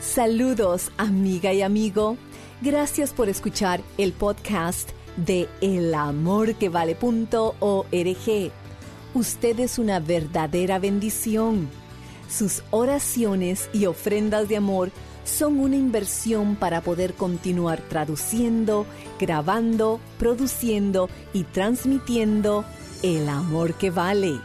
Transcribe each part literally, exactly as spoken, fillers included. Saludos, amiga y amigo. Gracias por escuchar el podcast de el amor que vale punto org. Usted es una verdadera bendición. Sus oraciones y ofrendas de amor son una inversión para poder continuar traduciendo, grabando, produciendo y transmitiendo El Amor que Vale.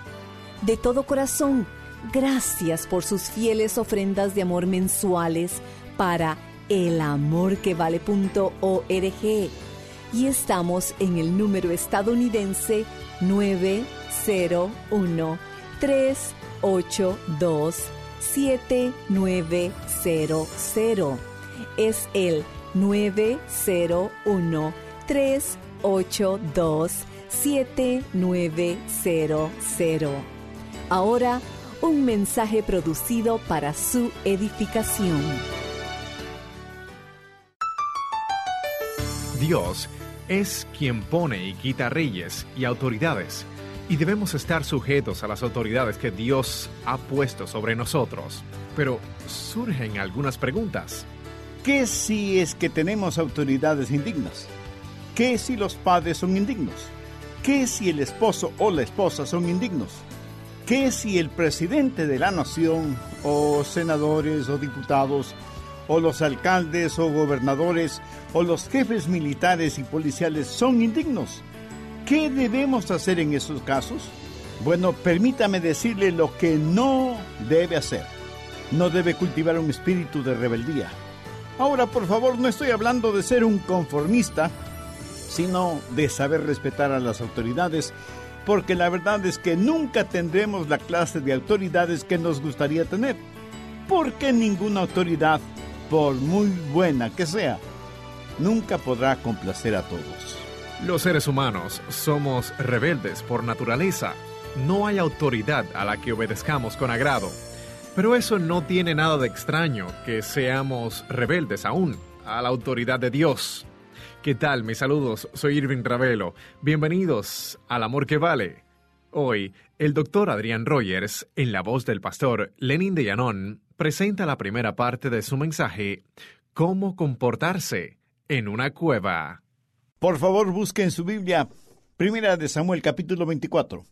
De todo corazón, gracias por sus fieles ofrendas de amor mensuales para el amor que vale punto org. Y estamos en el número estadounidense nueve cero uno, tres ocho dos, siete nueve cero cero. Es el nueve cero uno, tres ocho dos, siete nueve cero cero. Ahora, un mensaje producido para su edificación. Dios es quien pone y quita reyes y autoridades, y debemos estar sujetos a las autoridades que Dios ha puesto sobre nosotros. Pero surgen algunas preguntas. ¿Qué si es que tenemos autoridades indignas? ¿Qué si los padres son indignos? ¿Qué si el esposo o la esposa son indignos? ¿Qué si el presidente de la nación, o senadores, o diputados, o los alcaldes, o gobernadores, o los jefes militares y policiales son indignos? ¿Qué debemos hacer en esos casos? Bueno, permítame decirle lo que no debe hacer. No debe cultivar un espíritu de rebeldía. Ahora, por favor, no estoy hablando de ser un conformista, sino de saber respetar a las autoridades, porque la verdad es que nunca tendremos la clase de autoridades que nos gustaría tener, porque ninguna autoridad, por muy buena que sea, nunca podrá complacer a todos. Los seres humanos somos rebeldes por naturaleza. No hay autoridad a la que obedezcamos con agrado. Pero eso no tiene nada de extraño, que seamos rebeldes aún a la autoridad de Dios. ¿Qué tal? Mis saludos, soy Irving Ravelo. Bienvenidos al Amor que Vale. Hoy, el doctor Adrián Rogers, en la voz del pastor Lenin de Llanón, presenta la primera parte de su mensaje, ¿Cómo comportarse en una cueva? Por favor, busquen en su Biblia, Primera de Samuel, capítulo veinticuatro.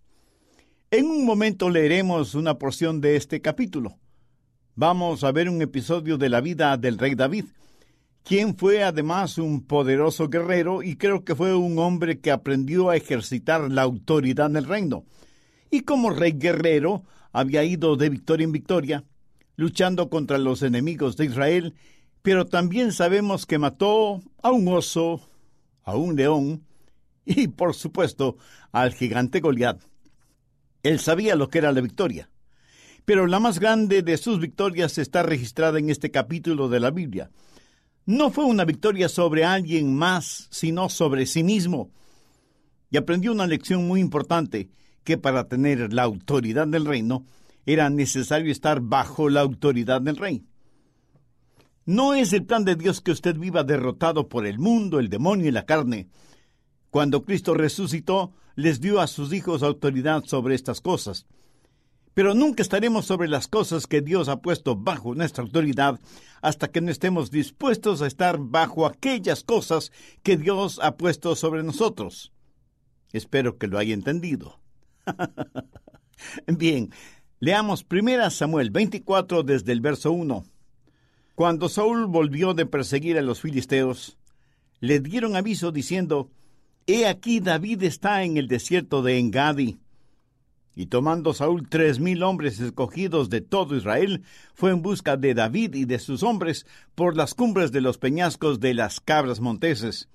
En un momento leeremos una porción de este capítulo. Vamos a ver un episodio de la vida del rey David, quien fue además un poderoso guerrero y creo que fue un hombre que aprendió a ejercitar la autoridad en el reino. Y como rey guerrero había ido de victoria en victoria, luchando contra los enemigos de Israel, pero también sabemos que mató a un oso, a un león y, por supuesto, al gigante Goliat. Él sabía lo que era la victoria, pero la más grande de sus victorias está registrada en este capítulo de la Biblia. No fue una victoria sobre alguien más, sino sobre sí mismo. Y aprendió una lección muy importante, que para tener la autoridad del reino, era necesario estar bajo la autoridad del rey. No es el plan de Dios que usted viva derrotado por el mundo, el demonio y la carne. Cuando Cristo resucitó, les dio a sus hijos autoridad sobre estas cosas. Pero nunca estaremos sobre las cosas que Dios ha puesto bajo nuestra autoridad hasta que no estemos dispuestos a estar bajo aquellas cosas que Dios ha puesto sobre nosotros. Espero que lo haya entendido. Bien, Leamos primero Samuel veinticuatro desde el verso uno. Cuando Saúl volvió de perseguir a los filisteos, les dieron aviso diciendo, «He aquí David está en el desierto de Engadi». Y tomando Saúl tres mil hombres escogidos de todo Israel, fue en busca de David y de sus hombres por las cumbres de los peñascos de las Cabras Monteses.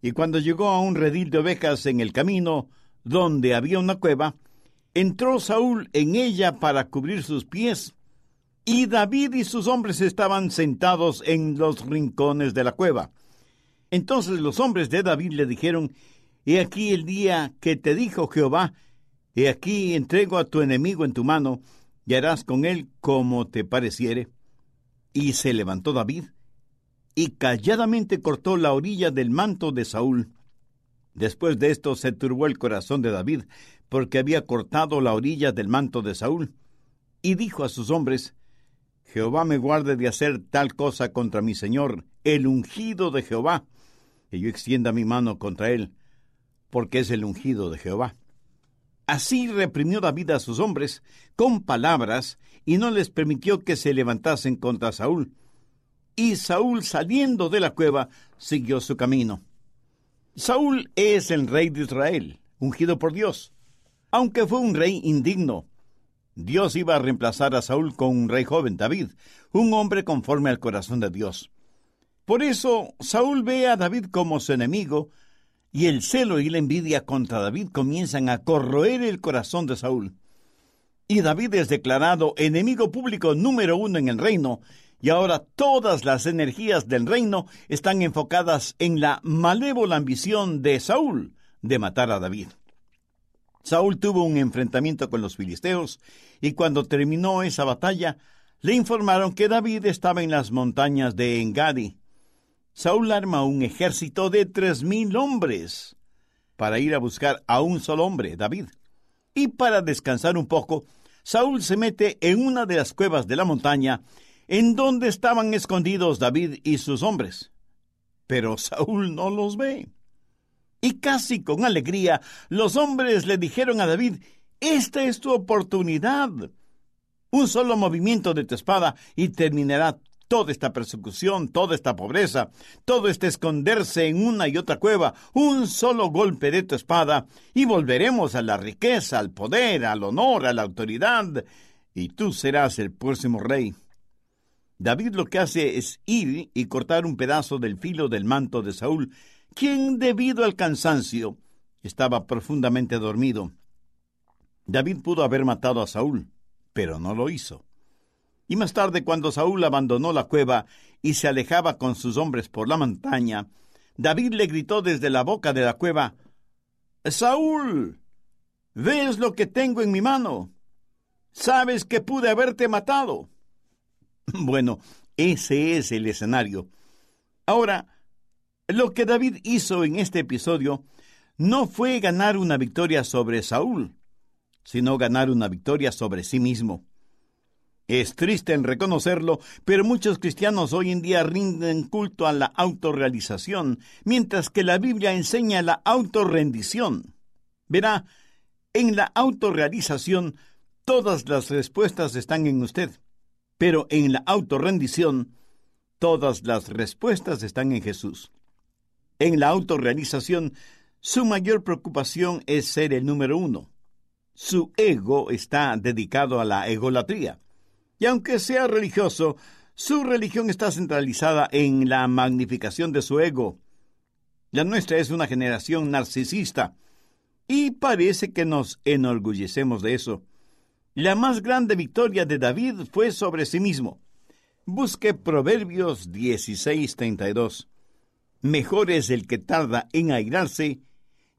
Y cuando llegó a un redil de ovejas en el camino, donde había una cueva, entró Saúl en ella para cubrir sus pies, y David y sus hombres estaban sentados en los rincones de la cueva. Entonces los hombres de David le dijeron, «He aquí el día que te dijo Jehová, he aquí entrego a tu enemigo en tu mano, y harás con él como te pareciere». Y se levantó David, y calladamente cortó la orilla del manto de Saúl. Después de esto se turbó el corazón de David, porque había cortado la orilla del manto de Saúl. Y dijo a sus hombres, «Jehová me guarde de hacer tal cosa contra mi señor, el ungido de Jehová, que yo extienda mi mano contra él, porque es el ungido de Jehová». Así reprimió David a sus hombres con palabras, y no les permitió que se levantasen contra Saúl. Y Saúl, saliendo de la cueva, siguió su camino. Saúl es el rey de Israel, ungido por Dios. Aunque fue un rey indigno, Dios iba a reemplazar a Saúl con un rey joven, David, un hombre conforme al corazón de Dios. Por eso, Saúl ve a David como su enemigo, y el celo y la envidia contra David comienzan a corroer el corazón de Saúl. Y David es declarado enemigo público número uno en el reino, y ahora todas las energías del reino están enfocadas en la malévola ambición de Saúl de matar a David. Saúl tuvo un enfrentamiento con los filisteos, y cuando terminó esa batalla, le informaron que David estaba en las montañas de Engadi. Saúl arma un ejército de tres mil hombres para ir a buscar a un solo hombre, David. Y para descansar un poco, Saúl se mete en una de las cuevas de la montaña en donde estaban escondidos David y sus hombres. Pero Saúl no los ve. Y casi con alegría, los hombres le dijeron a David, «Esta es tu oportunidad. Un solo movimiento de tu espada y terminará toda esta persecución, toda esta pobreza, todo este esconderse en una y otra cueva, un solo golpe de tu espada, y volveremos a la riqueza, al poder, al honor, a la autoridad, y tú serás el próximo rey». David lo que hace es ir y cortar un pedazo del filo del manto de Saúl, quien, debido al cansancio, estaba profundamente dormido. David pudo haber matado a Saúl, pero no lo hizo. Y más tarde, cuando Saúl abandonó la cueva y se alejaba con sus hombres por la montaña, David le gritó desde la boca de la cueva, «Saúl, ¿ves lo que tengo en mi mano? ¿Sabes que pude haberte matado?». Bueno, ese es el escenario. Ahora, lo que David hizo en este episodio no fue ganar una victoria sobre Saúl, sino ganar una victoria sobre sí mismo. Es triste en reconocerlo, pero muchos cristianos hoy en día rinden culto a la autorrealización, mientras que la Biblia enseña la autorrendición. Verá, en la autorrealización todas las respuestas están en usted, pero en la autorrendición todas las respuestas están en Jesús. En la autorrealización, su mayor preocupación es ser el número uno. Su ego está dedicado a la egolatría. Y aunque sea religioso, su religión está centralizada en la magnificación de su ego. La nuestra es una generación narcisista, y parece que nos enorgullecemos de eso. La más grande victoria de David fue sobre sí mismo. Busque Proverbios dieciséis, treinta y dos. Mejor es el que tarda en airarse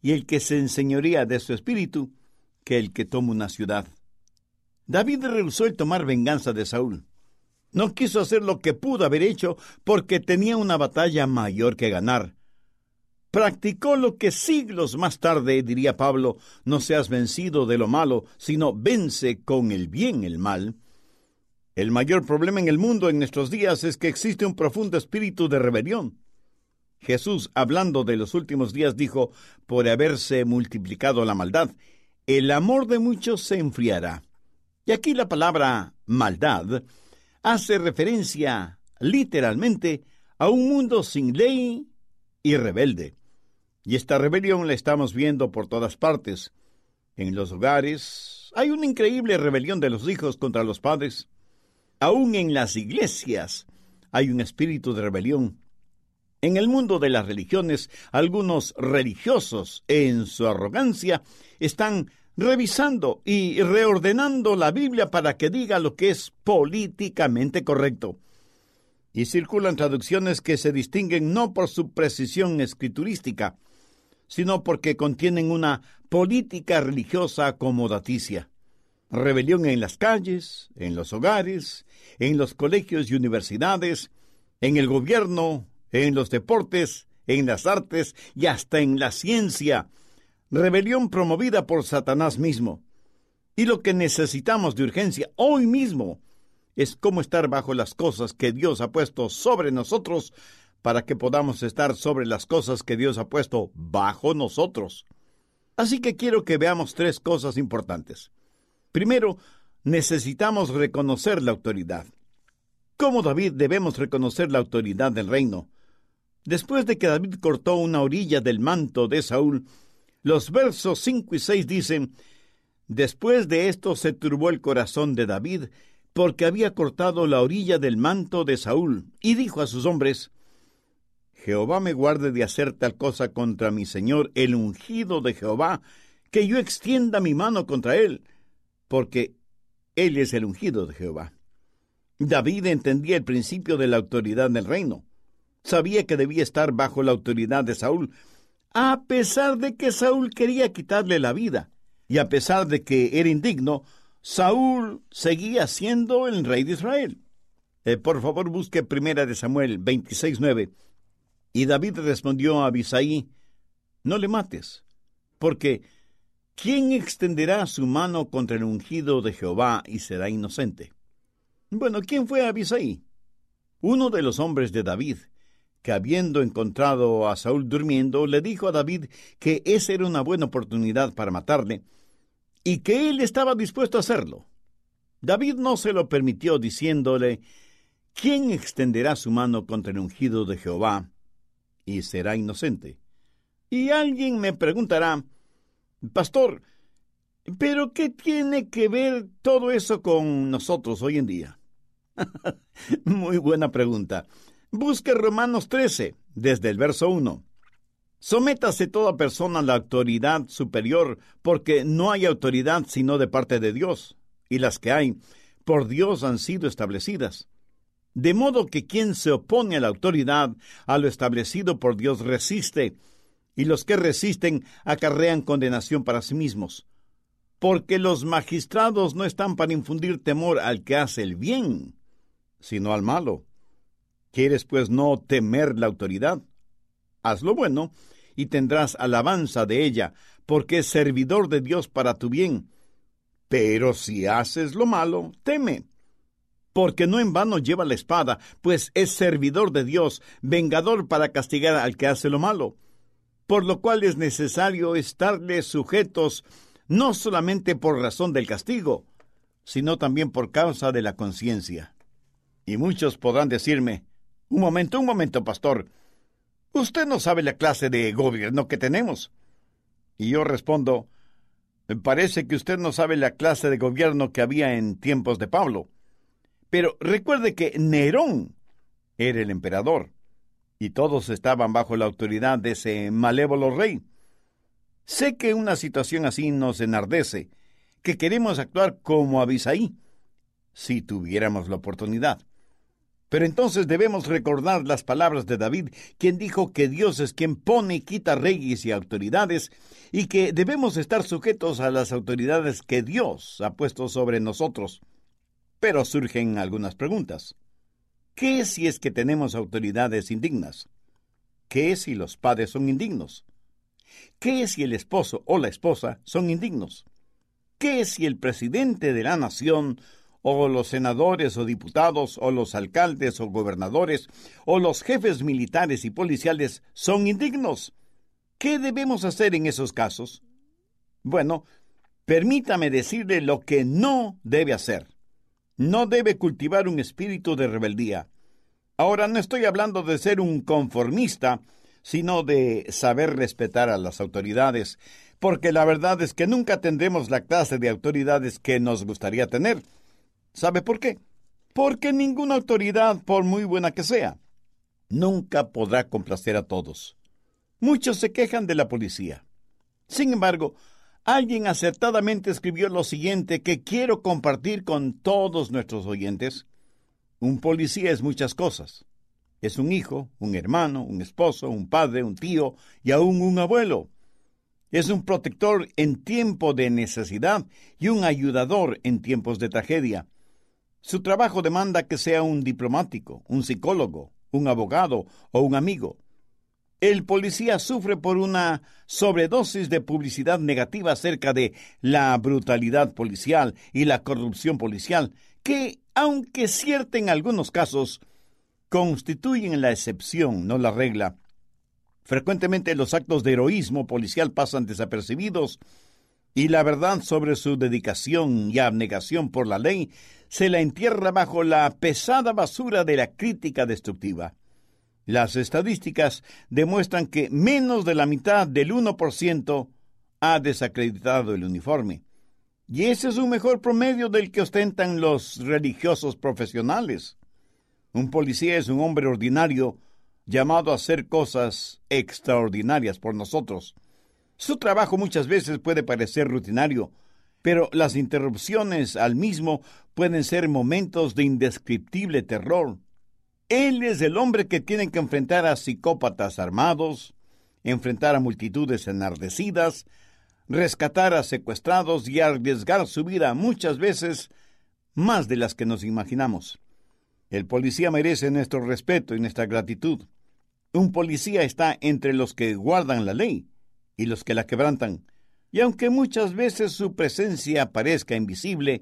y el que se enseñorea de su espíritu que el que toma una ciudad. David rehusó el tomar venganza de Saúl. No quiso hacer lo que pudo haber hecho porque tenía una batalla mayor que ganar. Practicó lo que siglos más tarde, diría Pablo, no seas vencido de lo malo, sino vence con el bien el mal. El mayor problema en el mundo en nuestros días es que existe un profundo espíritu de rebelión. Jesús, hablando de los últimos días, dijo, «Por haberse multiplicado la maldad, el amor de muchos se enfriará». Y aquí la palabra maldad hace referencia literalmente a un mundo sin ley y rebelde. Y esta rebelión la estamos viendo por todas partes. En los hogares hay una increíble rebelión de los hijos contra los padres. Aún en las iglesias hay un espíritu de rebelión. En el mundo de las religiones, algunos religiosos, en su arrogancia, están revisando y reordenando la Biblia para que diga lo que es políticamente correcto. Y circulan traducciones que se distinguen no por su precisión escriturística, sino porque contienen una política religiosa acomodaticia. Rebelión en las calles, en los hogares, en los colegios y universidades, en el gobierno, en los deportes, en las artes y hasta en la ciencia. Rebelión promovida por Satanás mismo. Y lo que necesitamos de urgencia hoy mismo es cómo estar bajo las cosas que Dios ha puesto sobre nosotros para que podamos estar sobre las cosas que Dios ha puesto bajo nosotros. Así que quiero que veamos tres cosas importantes. Primero, necesitamos reconocer la autoridad. Como David debemos reconocer la autoridad del reino. Después de que David cortó una orilla del manto de Saúl, los versos cinco y seis dicen: «Después de esto se turbó el corazón de David, porque había cortado la orilla del manto de Saúl, y dijo a sus hombres: Jehová me guarde de hacer tal cosa contra mi señor, el ungido de Jehová, que yo extienda mi mano contra él, porque él es el ungido de Jehová». David entendía el principio de la autoridad del reino. Sabía que debía estar bajo la autoridad de Saúl, a pesar de que Saúl quería quitarle la vida, y a pesar de que era indigno, Saúl seguía siendo el rey de Israel. Eh, por favor, busque Primera de Samuel veintiséis nueve. Y David respondió a Abisaí: «No le mates, porque ¿quién extenderá su mano contra el ungido de Jehová y será inocente?». Bueno, ¿quién fue Abisaí? Uno de los hombres de David, que habiendo encontrado a Saúl durmiendo, le dijo a David que esa era una buena oportunidad para matarle, y que él estaba dispuesto a hacerlo. David no se lo permitió, diciéndole: «¿Quién extenderá su mano contra el ungido de Jehová y será inocente?». Y alguien me preguntará: «Pastor, ¿pero qué tiene que ver todo eso con nosotros hoy en día?». Muy buena pregunta. Busque Romanos trece, desde el verso uno. «Sométase toda persona a la autoridad superior, porque no hay autoridad sino de parte de Dios, y las que hay, por Dios han sido establecidas. De modo que quien se opone a la autoridad, a lo establecido por Dios resiste, y los que resisten acarrean condenación para sí mismos. Porque los magistrados no están para infundir temor al que hace el bien, sino al malo. ¿Quieres, pues, no temer la autoridad? Haz lo bueno, y tendrás alabanza de ella, porque es servidor de Dios para tu bien. Pero si haces lo malo, teme, porque no en vano lleva la espada, pues es servidor de Dios, vengador para castigar al que hace lo malo. Por lo cual es necesario estarle sujetos, no solamente por razón del castigo, sino también por causa de la conciencia». Y muchos podrán decirme: «Un momento, un momento, pastor. Usted no sabe la clase de gobierno que tenemos». Y yo respondo: «Parece que usted no sabe la clase de gobierno que había en tiempos de Pablo. Pero recuerde que Nerón era el emperador, y todos estaban bajo la autoridad de ese malévolo rey. Sé que una situación así nos enardece, que queremos actuar como Abisaí, si tuviéramos la oportunidad. Pero entonces debemos recordar las palabras de David, quien dijo que Dios es quien pone y quita reyes y autoridades, y que debemos estar sujetos a las autoridades que Dios ha puesto sobre nosotros». Pero surgen algunas preguntas. ¿Qué si es que tenemos autoridades indignas? ¿Qué si los padres son indignos? ¿Qué si el esposo o la esposa son indignos? ¿Qué si el presidente de la nación o los senadores o diputados, o los alcaldes o gobernadores, o los jefes militares y policiales son indignos? ¿Qué debemos hacer en esos casos? Bueno, Permítame decirle lo que no debe hacer. No debe cultivar un espíritu de rebeldía. Ahora, no estoy hablando de ser un conformista, sino de saber respetar a las autoridades, porque la verdad es que nunca tendremos la clase de autoridades que nos gustaría tener. ¿Sabe por qué? Porque ninguna autoridad, por muy buena que sea, nunca podrá complacer a todos. Muchos se quejan de la policía. Sin embargo, alguien acertadamente escribió lo siguiente que quiero compartir con todos nuestros oyentes. Un policía es muchas cosas. Es un hijo, un hermano, un esposo, un padre, un tío y aún un abuelo. Es un protector en tiempo de necesidad y un ayudador en tiempos de tragedia. Su trabajo demanda que sea un diplomático, un psicólogo, un abogado o un amigo. El policía sufre por una sobredosis de publicidad negativa acerca de la brutalidad policial y la corrupción policial, que, aunque cierta en algunos casos, constituyen la excepción, no la regla. Frecuentemente los actos de heroísmo policial pasan desapercibidos, y la verdad sobre su dedicación y abnegación por la ley se la entierra bajo la pesada basura de la crítica destructiva. Las estadísticas demuestran que menos de la mitad del uno por ciento ha desacreditado el uniforme. Y ese es un mejor promedio del que ostentan los religiosos profesionales. Un policía es un hombre ordinario llamado a hacer cosas extraordinarias por nosotros. Su trabajo muchas veces puede parecer rutinario, pero las interrupciones al mismo pueden ser momentos de indescriptible terror. Él es el hombre que tiene que enfrentar a psicópatas armados, enfrentar a multitudes enardecidas, rescatar a secuestrados y arriesgar su vida muchas veces más de las que nos imaginamos. El policía merece nuestro respeto y nuestra gratitud. Un policía está entre los que guardan la ley y los que la quebrantan, y aunque muchas veces su presencia parezca invisible,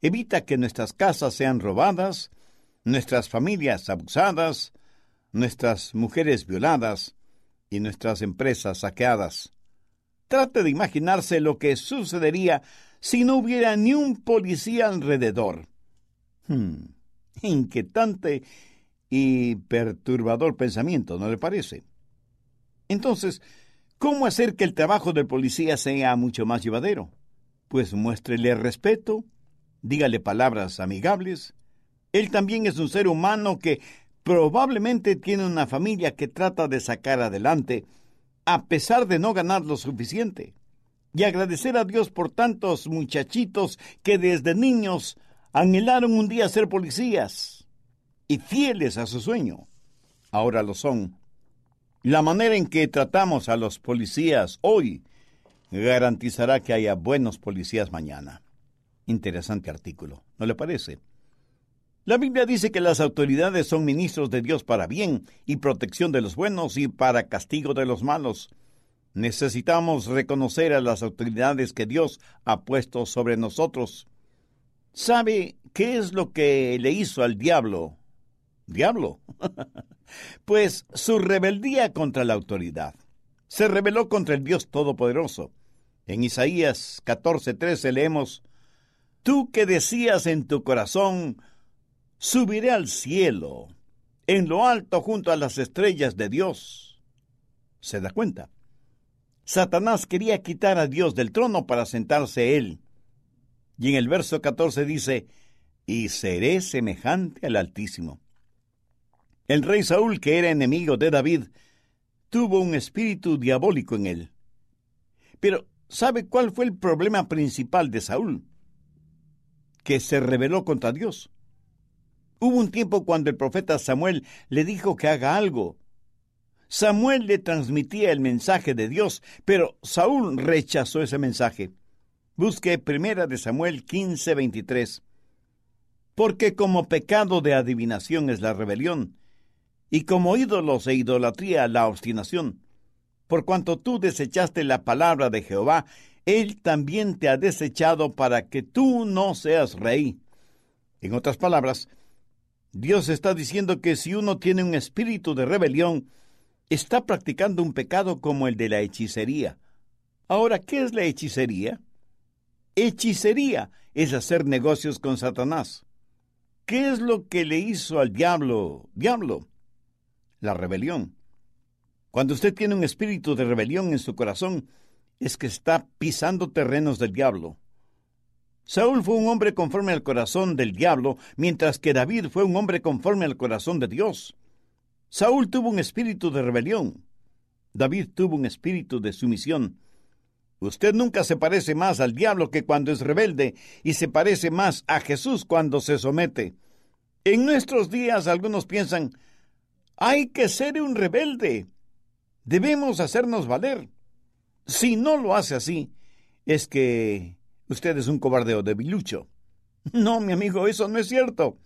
evita que nuestras casas sean robadas, nuestras familias abusadas, nuestras mujeres violadas y nuestras empresas saqueadas. Trate de imaginarse lo que sucedería si no hubiera ni un policía alrededor. Hmm, inquietante y perturbador pensamiento, ¿no le parece? Entonces, ¿cómo hacer que el trabajo del policía sea mucho más llevadero? Pues muéstrele respeto, dígale palabras amigables. Él también es un ser humano que probablemente tiene una familia que trata de sacar adelante, a pesar de no ganar lo suficiente. Y agradecer a Dios por tantos muchachitos que desde niños anhelaron un día ser policías y fieles a su sueño. Ahora lo son. La manera en que tratamos a los policías hoy garantizará que haya buenos policías mañana. Interesante artículo, ¿no le parece? La Biblia dice que las autoridades son ministros de Dios para bien y protección de los buenos y para castigo de los malos. Necesitamos reconocer a las autoridades que Dios ha puesto sobre nosotros. ¿Sabe qué es lo que le hizo al diablo? ¿Diablo? Pues su rebeldía contra la autoridad. Se rebeló contra el Dios Todopoderoso. En Isaías catorce trece leemos, «Tú que decías en tu corazón, subiré al cielo, en lo alto junto a las estrellas de Dios». ¿Se da cuenta? Satanás quería quitar a Dios del trono para sentarse él. Y en el verso catorce dice, «Y seré semejante al Altísimo». El rey Saúl, que era enemigo de David, tuvo un espíritu diabólico en él. Pero, ¿sabe cuál fue el problema principal de Saúl? Que se rebeló contra Dios. Hubo un tiempo cuando el profeta Samuel le dijo que haga algo. Samuel le transmitía el mensaje de Dios, pero Saúl rechazó ese mensaje. Busque Primera de Samuel quince veintitrés. Porque como pecado de adivinación es la rebelión, y como ídolos e idolatría la obstinación. Por cuanto tú desechaste la palabra de Jehová, él también te ha desechado para que tú no seas rey. En otras palabras, Dios está diciendo que si uno tiene un espíritu de rebelión, está practicando un pecado como el de la hechicería. Ahora, ¿qué es la hechicería? Hechicería es hacer negocios con Satanás. ¿Qué es lo que le hizo al diablo? Diablo, la rebelión. Cuando usted tiene un espíritu de rebelión en su corazón, es que está pisando terrenos del diablo. Saúl fue un hombre conforme al corazón del diablo, mientras que David fue un hombre conforme al corazón de Dios. Saúl tuvo un espíritu de rebelión. David tuvo un espíritu de sumisión. Usted nunca se parece más al diablo que cuando es rebelde, y se parece más a Jesús cuando se somete. En nuestros días algunos piensan, hay que ser un rebelde. Debemos hacernos valer. Si no lo hace así, es que usted es un cobarde o debilucho. No, mi amigo, eso no es cierto.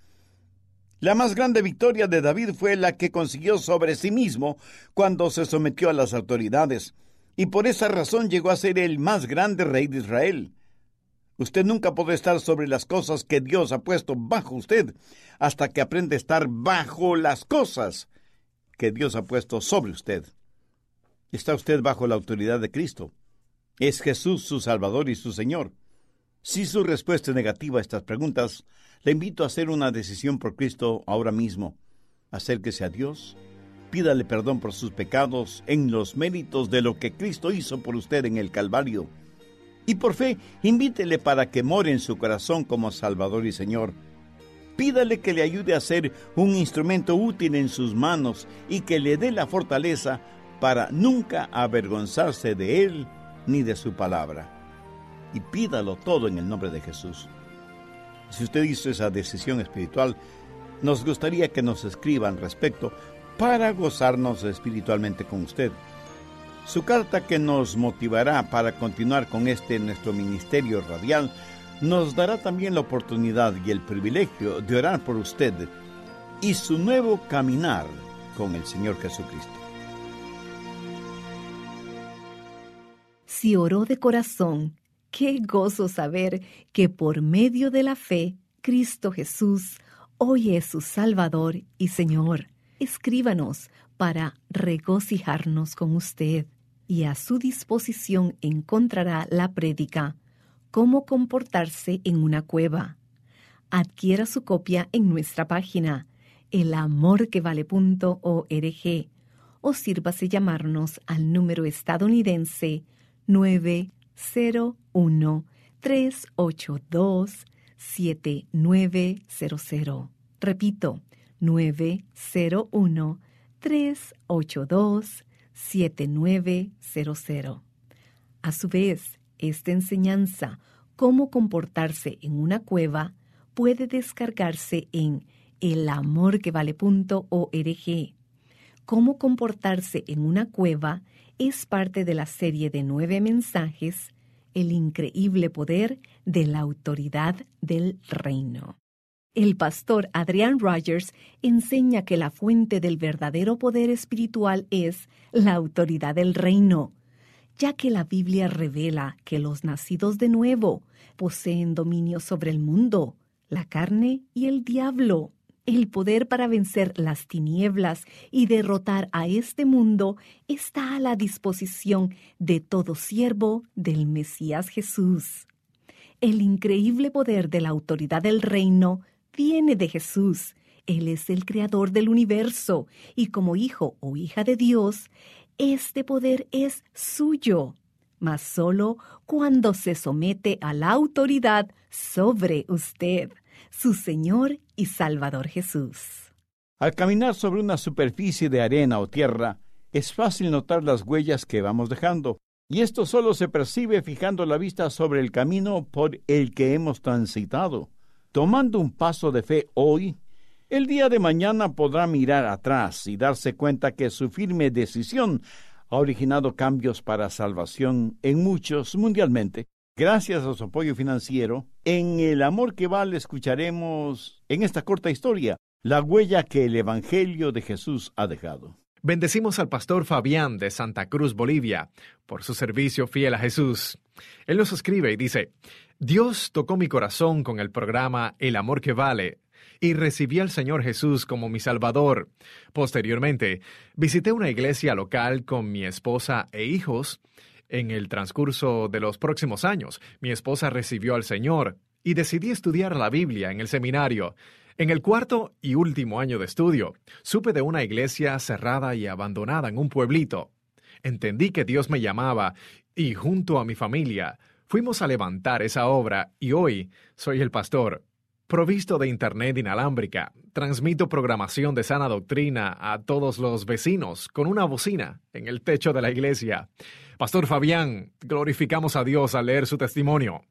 La más grande victoria de David fue la que consiguió sobre sí mismo cuando se sometió a las autoridades, y por esa razón llegó a ser el más grande rey de Israel. Usted nunca podrá estar sobre las cosas que Dios ha puesto bajo usted hasta que aprenda a estar bajo las cosas que Dios ha puesto sobre usted. Está usted bajo la autoridad de Cristo. Es Jesús su Salvador y su Señor. Si su respuesta es negativa a estas preguntas, le invito a hacer una decisión por Cristo ahora mismo. Acérquese a Dios, pídale perdón por sus pecados en los méritos de lo que Cristo hizo por usted en el Calvario. Y por fe, invítele para que more en su corazón como Salvador y Señor. Pídale que le ayude a ser un instrumento útil en sus manos y que le dé la fortaleza para nunca avergonzarse de Él ni de su palabra. Y pídalo todo en el nombre de Jesús. Si usted hizo esa decisión espiritual, nos gustaría que nos escriban respecto para gozarnos espiritualmente con usted. Su carta, que nos motivará para continuar con este nuestro ministerio radial, nos dará también la oportunidad y el privilegio de orar por usted y su nuevo caminar con el Señor Jesucristo. Si oró de corazón, qué gozo saber que por medio de la fe, Cristo Jesús hoy es su Salvador y Señor. Escríbanos para regocijarnos con usted, y a su disposición encontrará la prédica Cómo comportarse en una cueva. Adquiera su copia en nuestra página el amor que vale punto org o sírvase llamarnos al número estadounidense nueve cero uno, tres ocho dos, siete nueve cero cero. Repito, nueve cero uno, tres ocho dos, siete nueve cero cero. A su vez, esta enseñanza, Cómo comportarse en una cueva, puede descargarse en el amor que vale punto org. Cómo comportarse en una cueva es parte de la serie de nueve mensajes, El increíble poder de la autoridad del reino. El pastor Adrián Rogers enseña que la fuente del verdadero poder espiritual es la autoridad del reino, ya que la Biblia revela que los nacidos de nuevo poseen dominio sobre el mundo, la carne y el diablo. El poder para vencer las tinieblas y derrotar a este mundo está a la disposición de todo siervo del Mesías Jesús. El increíble poder de la autoridad del reino viene de Jesús. Él es el creador del universo, y como hijo o hija de Dios, este poder es suyo, mas solo cuando se somete a la autoridad sobre usted, su Señor y Salvador Jesús. Al caminar sobre una superficie de arena o tierra, es fácil notar las huellas que vamos dejando, y esto solo se percibe fijando la vista sobre el camino por el que hemos transitado. Tomando un paso de fe hoy, el día de mañana podrá mirar atrás y darse cuenta que su firme decisión ha originado cambios para salvación en muchos mundialmente. Gracias a su apoyo financiero, en El Amor que Vale escucharemos en esta corta historia la huella que el Evangelio de Jesús ha dejado. Bendecimos al pastor Fabián de Santa Cruz, Bolivia, por su servicio fiel a Jesús. Él nos escribe y dice, Dios tocó mi corazón con el programa El Amor que Vale, y recibí al Señor Jesús como mi Salvador. Posteriormente, visité una iglesia local con mi esposa e hijos, En el transcurso de los próximos años, mi esposa recibió al Señor y decidí estudiar la Biblia en el seminario. En el cuarto y último año de estudio, supe de una iglesia cerrada y abandonada en un pueblito. Entendí que Dios me llamaba y, junto a mi familia, fuimos a levantar esa obra y hoy soy el pastor. Provisto de internet inalámbrica, transmito programación de sana doctrina a todos los vecinos con una bocina en el techo de la iglesia. Pastor Fabián, glorificamos a Dios al leer su testimonio.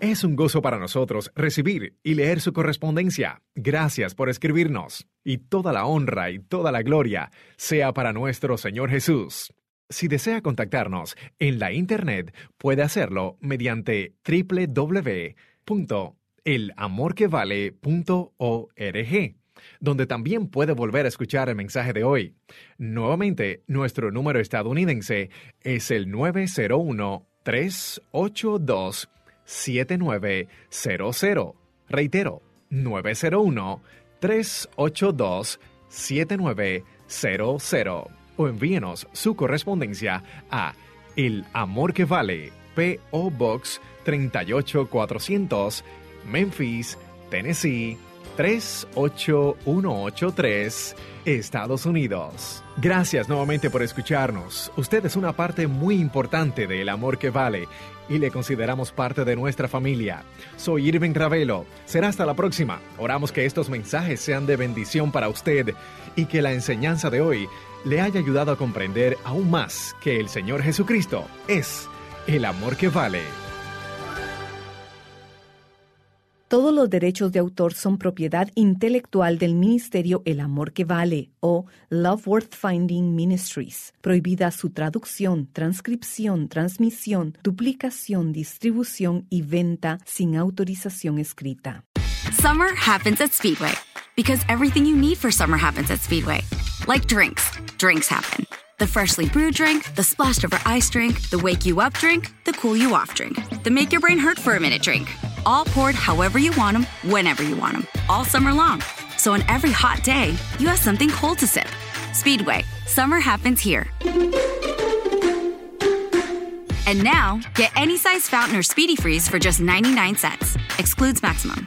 Es un gozo para nosotros recibir y leer su correspondencia. Gracias por escribirnos. Y toda la honra y toda la gloria sea para nuestro Señor Jesús. Si desea contactarnos en la Internet, puede hacerlo mediante doble u doble u doble u punto el amor que vale punto org, donde también puede volver a escuchar el mensaje de hoy. Nuevamente, nuestro número estadounidense es el nueve cero uno, tres ocho dos, siete nueve cero cero. Reitero, nueve cero uno, tres ocho dos, siete nueve cero cero. O envíenos su correspondencia a El Amor que Vale, P O. Box treinta y ocho cuatrocientos, Memphis, Tennessee, tres ocho uno ocho tres, Estados Unidos. Gracias nuevamente por escucharnos. Usted es una parte muy importante de El Amor que Vale y le consideramos parte de nuestra familia. Soy Irving Ravelo. Será hasta la próxima. Oramos que estos mensajes sean de bendición para usted y que la enseñanza de hoy le haya ayudado a comprender aún más que el Señor Jesucristo es el amor que vale. Todos los derechos de autor son propiedad intelectual del ministerio El Amor que Vale o Love Worth Finding Ministries. Prohibida su traducción, transcripción, transmisión, duplicación, distribución y venta sin autorización escrita. Summer happens at Speedway because everything you need for summer happens at Speedway. Like drinks. Drinks happen. The freshly brewed drink, the splashed over ice drink, the wake you up drink, the cool you off drink, the make your brain hurt for a minute drink. All poured however you want them, whenever you want them, all summer long. So on every hot day, you have something cold to sip. Speedway, summer happens here. And now, get any size fountain or speedy freeze for just ninety-nine cents. Excludes maximum.